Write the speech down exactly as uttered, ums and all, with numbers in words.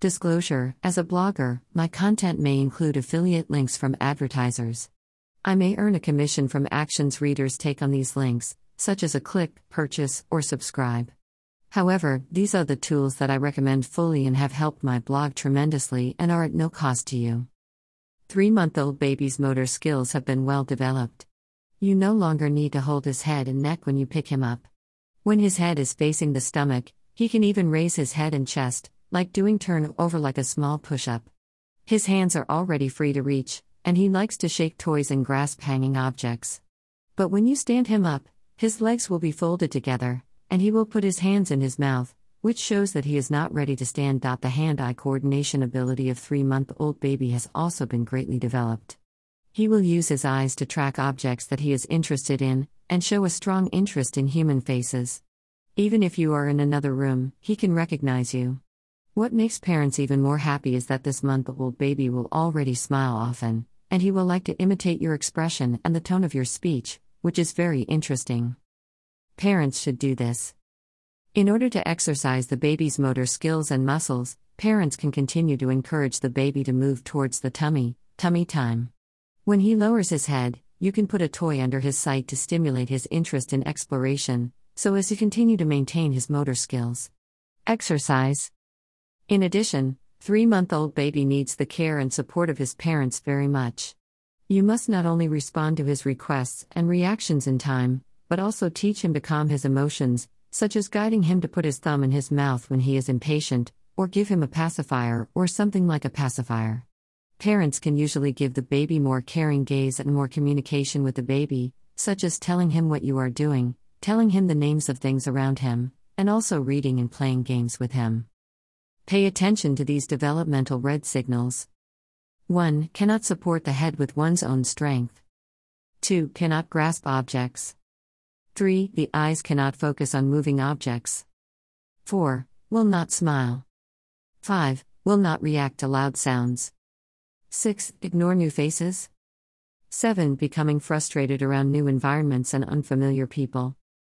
Disclosure: as a blogger, my content may include affiliate links from advertisers. I may earn a commission from actions readers take on these links, such as a click, purchase, or subscribe. However, these are the tools that I recommend fully and have helped my blog tremendously and are at no cost to you. Three-month-old baby's motor skills have been well developed. You no longer need to hold his head and neck when you pick him up. When his head is facing the stomach, he can even raise his head and chest, like doing turn over like a small push-up. His hands are already free to reach, and he likes to shake toys and grasp hanging objects. But when you stand him up, his legs will be folded together, and he will put his hands in his mouth, which shows that he is not ready to stand. The hand-eye coordination ability of three-month-old baby has also been greatly developed. He will use his eyes to track objects that he is interested in, and show a strong interest in human faces. Even if you are in another room, he can recognize you. What makes parents even more happy is that this month-old baby will already smile often, and he will like to imitate your expression and the tone of your speech, which is very interesting. Parents should do this. In order to exercise the baby's motor skills and muscles, parents can continue to encourage the baby to move towards the tummy, tummy time. When he lowers his head, you can put a toy under his sight to stimulate his interest in exploration, so as to continue to maintain his motor skills. Exercise. In addition, three-month-old baby needs the care and support of his parents very much. You must not only respond to his requests and reactions in time, but also teach him to calm his emotions, such as guiding him to put his thumb in his mouth when he is impatient, or give him a pacifier or something like a pacifier. Parents can usually give the baby more caring gaze and more communication with the baby, such as telling him what you are doing, telling him the names of things around him, and also reading and playing games with him. Pay attention to these developmental red signals. one. Cannot support the head with one's own strength. two. Cannot grasp objects. three. The eyes cannot focus on moving objects. four. Will not smile. five. Will not react to loud sounds. six. Ignore new faces. seven. Becoming frustrated around new environments and unfamiliar people.